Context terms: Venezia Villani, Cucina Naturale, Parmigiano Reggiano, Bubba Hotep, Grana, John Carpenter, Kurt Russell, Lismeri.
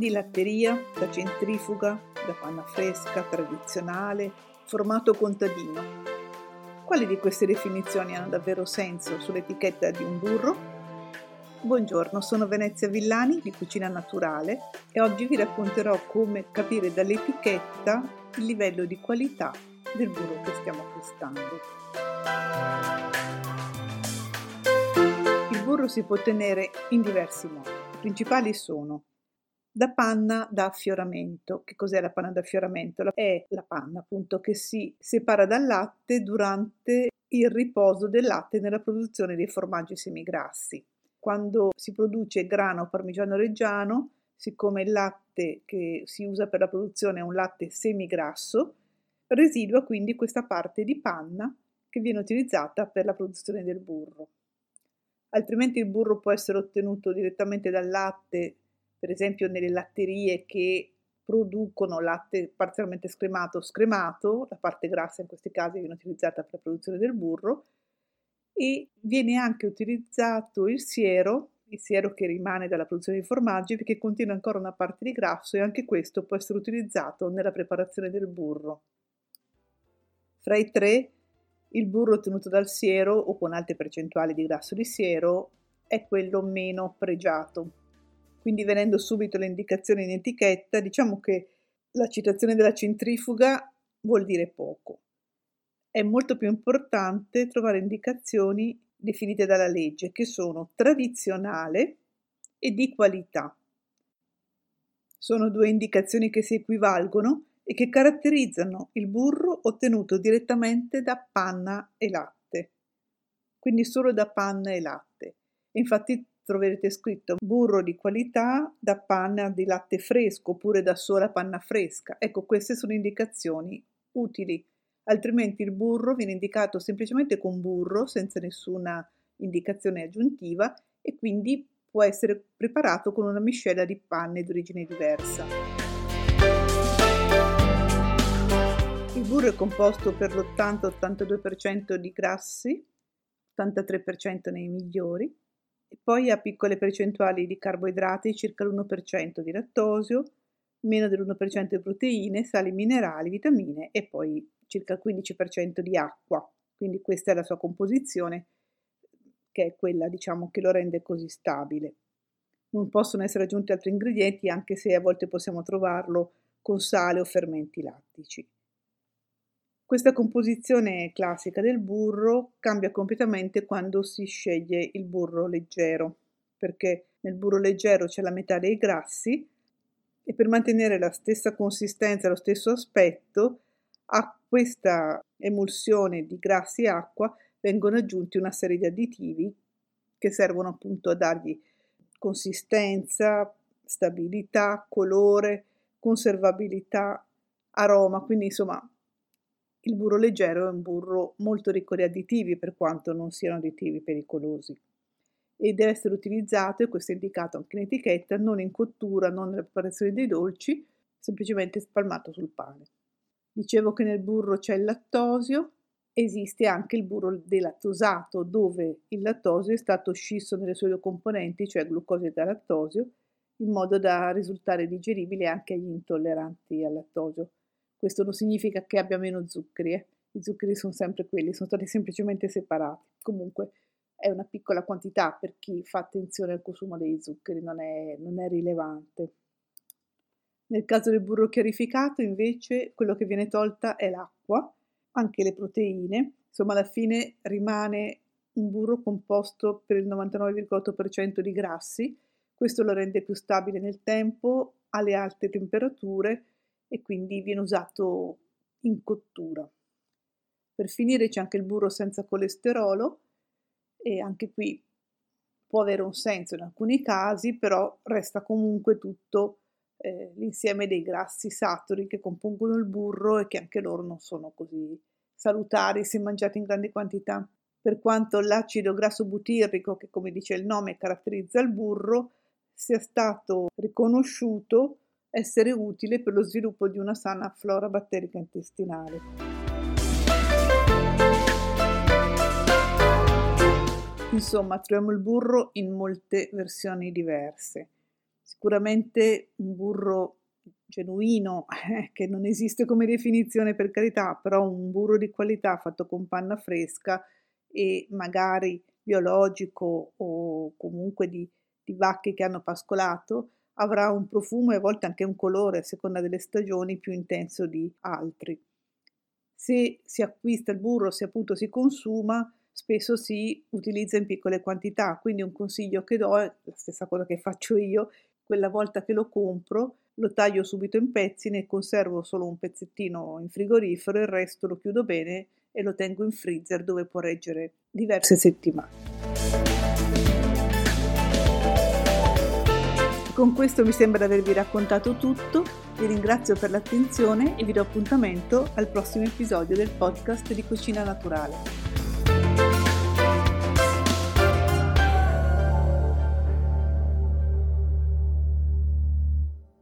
di latteria, da centrifuga, da panna fresca, tradizionale, formato contadino. Quali di queste definizioni hanno davvero senso sull'etichetta di un burro? Buongiorno, sono Venezia Villani di Cucina Naturale e oggi vi racconterò come capire dall'etichetta il livello di qualità del burro che stiamo acquistando. Il burro si può ottenere in diversi modi. I principali sono da panna da affioramento. Che cos'è la panna da affioramento? È la panna appunto che si separa dal latte durante il riposo del latte nella produzione dei formaggi semigrassi. Quando si produce grana o parmigiano reggiano, siccome il latte che si usa per la produzione è un latte semigrasso, residua quindi questa parte di panna che viene utilizzata per la produzione del burro. Altrimenti il burro può essere ottenuto direttamente dal latte, per esempio nelle latterie che producono latte parzialmente scremato o scremato, la parte grassa in questi casi viene utilizzata per la produzione del burro, e viene anche utilizzato il siero che rimane dalla produzione dei formaggi perché contiene ancora una parte di grasso e anche questo può essere utilizzato nella preparazione del burro. Fra i tre, il burro ottenuto dal siero o con alte percentuali di grasso di siero è quello meno pregiato. Quindi venendo subito alle indicazioni in etichetta, diciamo che la citazione della centrifuga vuol dire poco. È molto più importante trovare indicazioni definite dalla legge, che sono tradizionale e di qualità. Sono due indicazioni che si equivalgono e che caratterizzano il burro ottenuto direttamente da panna e latte. Quindi solo da panna e latte. Infatti troverete scritto burro di qualità da panna di latte fresco oppure da sola panna fresca. Ecco, queste sono indicazioni utili, altrimenti il burro viene indicato semplicemente con burro senza nessuna indicazione aggiuntiva e quindi può essere preparato con una miscela di panne di origine diversa. Il burro è composto per l'80-82% di grassi, 83% nei migliori, e poi ha piccole percentuali di carboidrati, circa l'1% di lattosio, meno dell'1% di proteine, sali minerali, vitamine e poi circa il 15% di acqua. Quindi questa è la sua composizione, che è quella, diciamo, che lo rende così stabile. Non possono essere aggiunti altri ingredienti, anche se a volte possiamo trovarlo con sale o fermenti lattici. Questa composizione classica del burro cambia completamente quando si sceglie il burro leggero, perché nel burro leggero c'è la metà dei grassi e per mantenere la stessa consistenza, lo stesso aspetto, a questa emulsione di grassi e acqua vengono aggiunti una serie di additivi che servono appunto a dargli consistenza, stabilità, colore, conservabilità, aroma, quindi insomma il burro leggero è un burro molto ricco di additivi per quanto non siano additivi pericolosi e deve essere utilizzato, e questo è indicato anche in etichetta, non in cottura, non nella preparazione dei dolci, semplicemente spalmato sul pane. Dicevo che nel burro c'è il lattosio, esiste anche il burro delattosato dove il lattosio è stato scisso nelle sue due componenti, cioè glucosio e lattosio, in modo da risultare digeribile anche agli intolleranti al lattosio. Questo non significa che abbia meno zuccheri, I zuccheri sono sempre quelli, sono stati semplicemente separati. Comunque è una piccola quantità per chi fa attenzione al consumo dei zuccheri, non è rilevante. Nel caso del burro chiarificato, invece, quello che viene tolta è l'acqua, anche le proteine. Insomma, alla fine rimane un burro composto per il 99,8% di grassi. Questo lo rende più stabile nel tempo, alle alte temperature, e quindi viene usato in cottura. Per finire c'è anche il burro senza colesterolo e anche qui può avere un senso in alcuni casi, però resta comunque tutto l'insieme dei grassi saturi che compongono il burro e che anche loro non sono così salutari se mangiati in grandi quantità. Per quanto l'acido grasso butirrico, che come dice il nome caratterizza il burro, sia stato riconosciuto essere utile per lo sviluppo di una sana flora batterica intestinale. Insomma, troviamo il burro in molte versioni diverse. Sicuramente un burro genuino, che non esiste come definizione per carità, però un burro di qualità fatto con panna fresca e magari biologico o comunque di vacche che hanno pascolato, avrà un profumo e a volte anche un colore a seconda delle stagioni più intenso di altri. Se si acquista il burro, se appunto si consuma, spesso si utilizza in piccole quantità, quindi un consiglio che do è la stessa cosa che faccio io: quella volta che lo compro lo taglio subito in pezzi, ne conservo solo un pezzettino in frigorifero, il resto lo chiudo bene e lo tengo in freezer dove può reggere diverse settimane. Con questo mi sembra di avervi raccontato tutto, vi ringrazio per l'attenzione e vi do appuntamento al prossimo episodio del podcast di Cucina Naturale.